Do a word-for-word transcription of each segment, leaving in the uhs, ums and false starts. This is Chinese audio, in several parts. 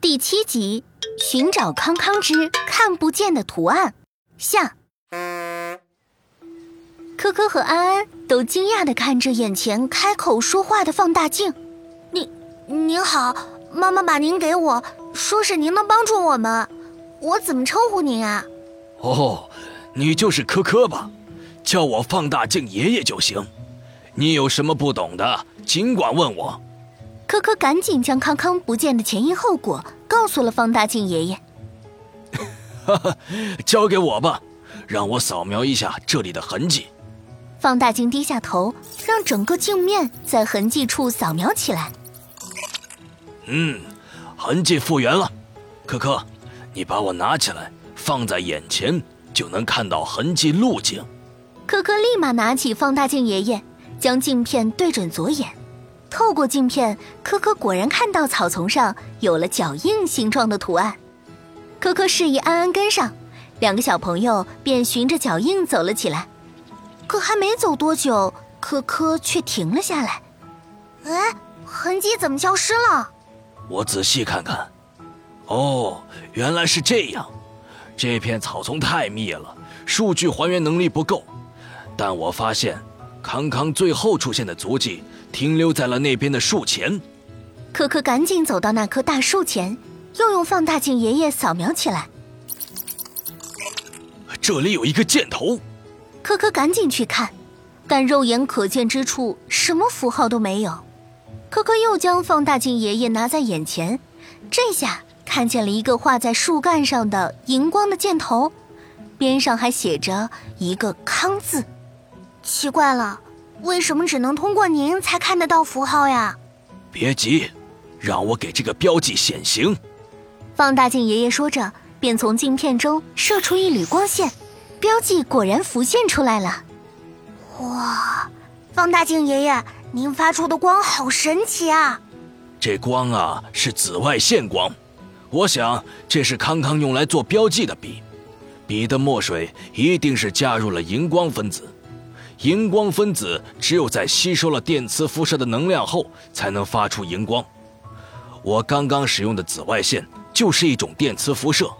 第七集，寻找康康之看不见的图案下。科科和安安都惊讶地看着眼前开口说话的放大镜。您您好，妈妈把您给我，说是您能帮助我们，我怎么称呼您啊？哦，你就是科科吧？叫我放大镜爷爷就行。你有什么不懂的，尽管问我。科科赶紧将康康不见的前因后果告诉了放大镜爷爷。哈哈，交给我吧，让我扫描一下这里的痕迹。放大镜低下头，让整个镜面在痕迹处扫描起来。嗯，痕迹复原了。科科，你把我拿起来，放在眼前就能看到痕迹路径。科科立马拿起放大镜爷爷，将镜片对准左眼。透过镜片，科科果然看到草丛上有了脚印形状的图案。科科示意安安跟上，两个小朋友便循着脚印走了起来。可还没走多久，科科却停了下来。哎，痕迹怎么消失了？我仔细看看。哦，原来是这样。这片草丛太密了，数据还原能力不够。但我发现康康最后出现的足迹停留在了那边的树前。可可赶紧走到那棵大树前，又用放大镜爷爷扫描起来。这里有一个箭头。可可赶紧去看，但肉眼可见之处什么符号都没有。可可又将放大镜爷爷拿在眼前，这下看见了一个画在树干上的荧光的箭头，边上还写着一个康字。奇怪了，为什么只能通过您才看得到符号呀？别急，让我给这个标记显形。放大镜爷爷说着，便从镜片中射出一缕光线，标记果然浮现出来了。哇，放大镜爷爷，您发出的光好神奇啊！这光啊，是紫外线光，我想这是康康用来做标记的笔，笔的墨水一定是加入了荧光分子。荧光分子只有在吸收了电磁辐射的能量后才能发出荧光。我刚刚使用的紫外线就是一种电磁辐射，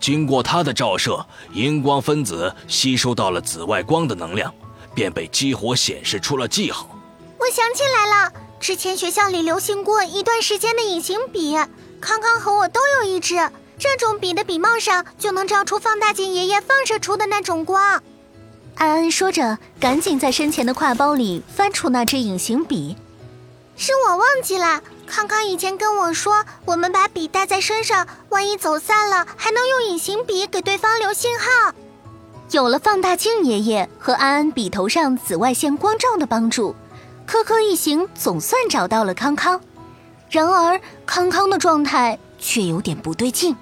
经过它的照射，荧光分子吸收到了紫外光的能量，便被激活显示出了记号。我想起来了，之前学校里流行过一段时间的隐形笔，康康和我都有一支，这种笔的笔帽上就能照出放大镜爷爷放射出的那种光。安安说着，赶紧在身前的挎包里翻出那支隐形笔。是我忘记了，康康以前跟我说，我们把笔带在身上，万一走散了，还能用隐形笔给对方留信号。有了放大镜爷爷和安安笔头上紫外线光照的帮助，科科一行总算找到了康康。然而，康康的状态却有点不对劲。